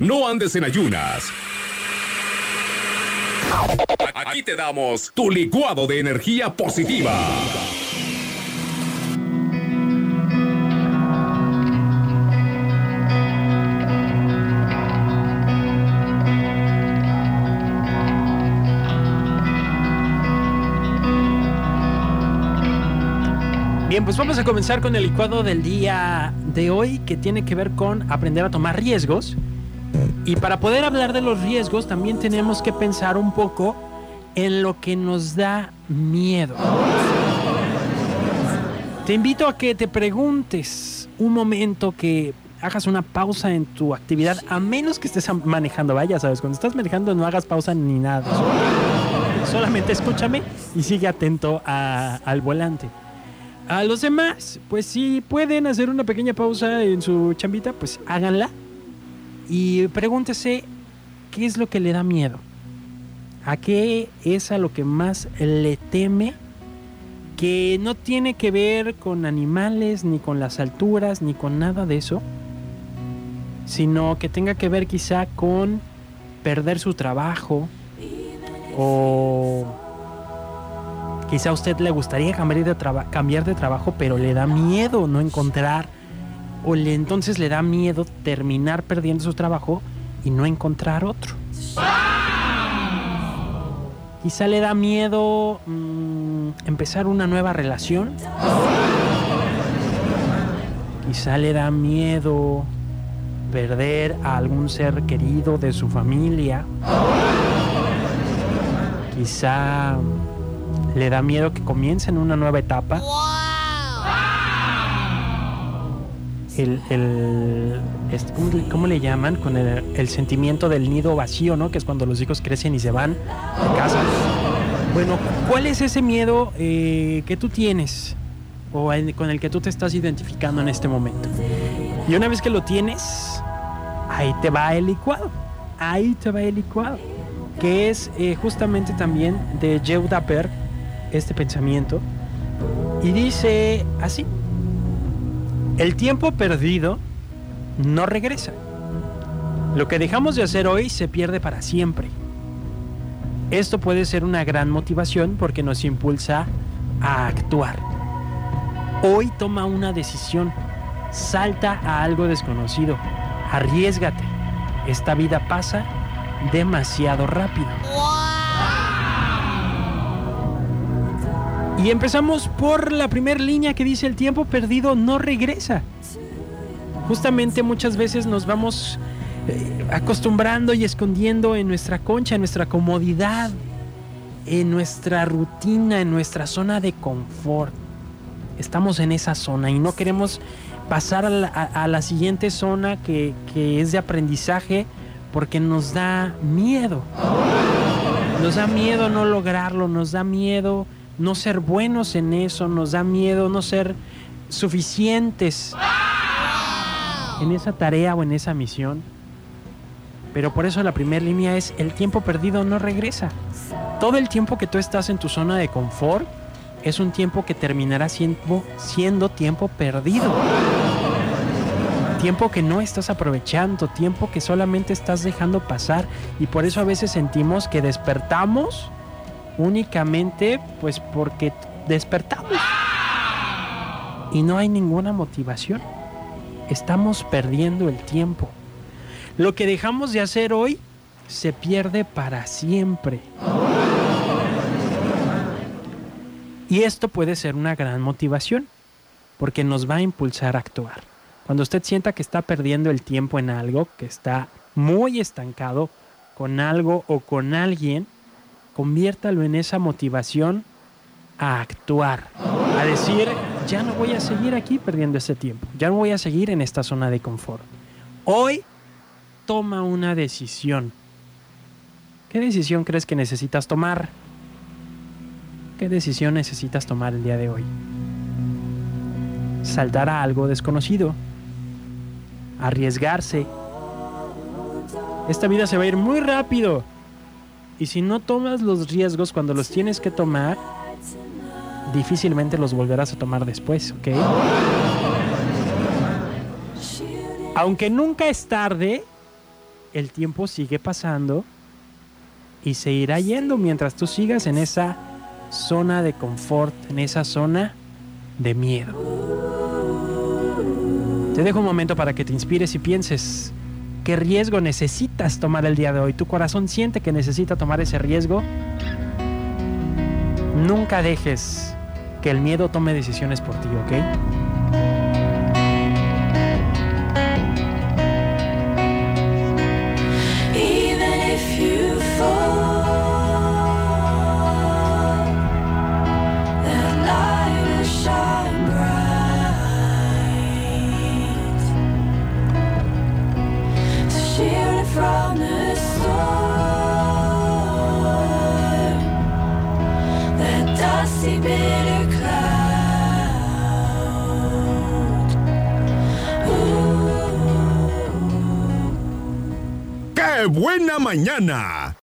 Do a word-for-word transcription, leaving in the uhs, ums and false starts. No andes en ayunas. Aquí te damos tu licuado de energía positiva. Bien, pues vamos a comenzar con el licuado del día de hoy, que tiene que ver con aprender a tomar riesgos. Y para poder hablar de los riesgos, también tenemos que pensar un poco en lo que nos da miedo. Te invito a que te preguntes un momento, que hagas una pausa en tu actividad, a menos que estés manejando. Vaya, sabes, cuando estás manejando no hagas pausa ni nada. Solamente escúchame y sigue atento a, al volante. A los demás, pues si pueden hacer una pequeña pausa en su chambita, pues háganla. Y pregúntese qué es lo que le da miedo, a qué es a lo que más le teme, que no tiene que ver con animales, ni con las alturas, ni con nada de eso, sino que tenga que ver quizá con perder su trabajo, o quizá a usted le gustaría cambiar de, traba- cambiar de trabajo, pero le da miedo no encontrar. O le, entonces le da miedo terminar perdiendo su trabajo y no encontrar otro. Quizá le da miedo mmm, empezar una nueva relación. Quizá le da miedo perder a algún ser querido de su familia. Quizá le da miedo que comiencen una nueva etapa. El, el, este, ¿cómo, le, ¿Cómo le llaman? Con el, el sentimiento del nido vacío, ¿no? Que es cuando los hijos crecen y se van de casa. Bueno, ¿cuál es ese miedo eh, que tú tienes? O el, con el que tú te estás identificando en este momento. Y una vez que lo tienes, ahí te va el licuado. Ahí te va el licuado. Que es eh, justamente también de Jehuda Per, este pensamiento. Y dice así. El tiempo perdido no regresa. Lo que dejamos de hacer hoy se pierde para siempre. Esto puede ser una gran motivación porque nos impulsa a actuar. Hoy toma una decisión. Salta a algo desconocido. Arriésgate. Esta vida pasa demasiado rápido. Y empezamos por la primera línea que dice: el tiempo perdido no regresa. Justamente muchas veces nos vamos eh, acostumbrando y escondiendo en nuestra concha, en nuestra comodidad, en nuestra rutina, en nuestra zona de confort. Estamos en esa zona y no queremos pasar a la, a, a la siguiente zona que, que es de aprendizaje, porque nos da miedo. Nos da miedo no lograrlo, nos da miedo no ser buenos en eso, nos da miedo no ser suficientes en esa tarea o en esa misión. Pero por eso la primera línea es: el tiempo perdido no regresa. Todo el tiempo que tú estás en tu zona de confort es un tiempo que terminará siendo, siendo tiempo perdido. Tiempo que no estás aprovechando, tiempo que solamente estás dejando pasar. Y por eso a veces sentimos que despertamos únicamente pues porque despertamos y no hay ninguna motivación. Estamos perdiendo el tiempo. Lo que dejamos de hacer hoy se pierde para siempre. Y esto puede ser una gran motivación porque nos va a impulsar a actuar. Cuando usted sienta que está perdiendo el tiempo en algo, que está muy estancado con algo o con alguien, conviértalo en esa motivación a actuar, a decir: ya no voy a seguir aquí perdiendo este tiempo, ya no voy a seguir en esta zona de confort. Hoy toma una decisión. ¿Qué decisión crees que necesitas tomar? ¿Qué decisión necesitas tomar el día de hoy? Saltar a algo desconocido, arriesgarse. Esta vida se va a ir muy rápido. Y si no tomas los riesgos cuando los tienes que tomar, difícilmente los volverás a tomar después, ¿ok? Aunque nunca es tarde, el tiempo sigue pasando y se irá yendo mientras tú sigas en esa zona de confort, en esa zona de miedo. Te dejo un momento para que te inspires y pienses qué riesgo necesitas tomar el día de hoy. Tu corazón siente que necesita tomar ese riesgo. Nunca dejes que el miedo tome decisiones por ti, ¿ok? ¡Qué buena mañana!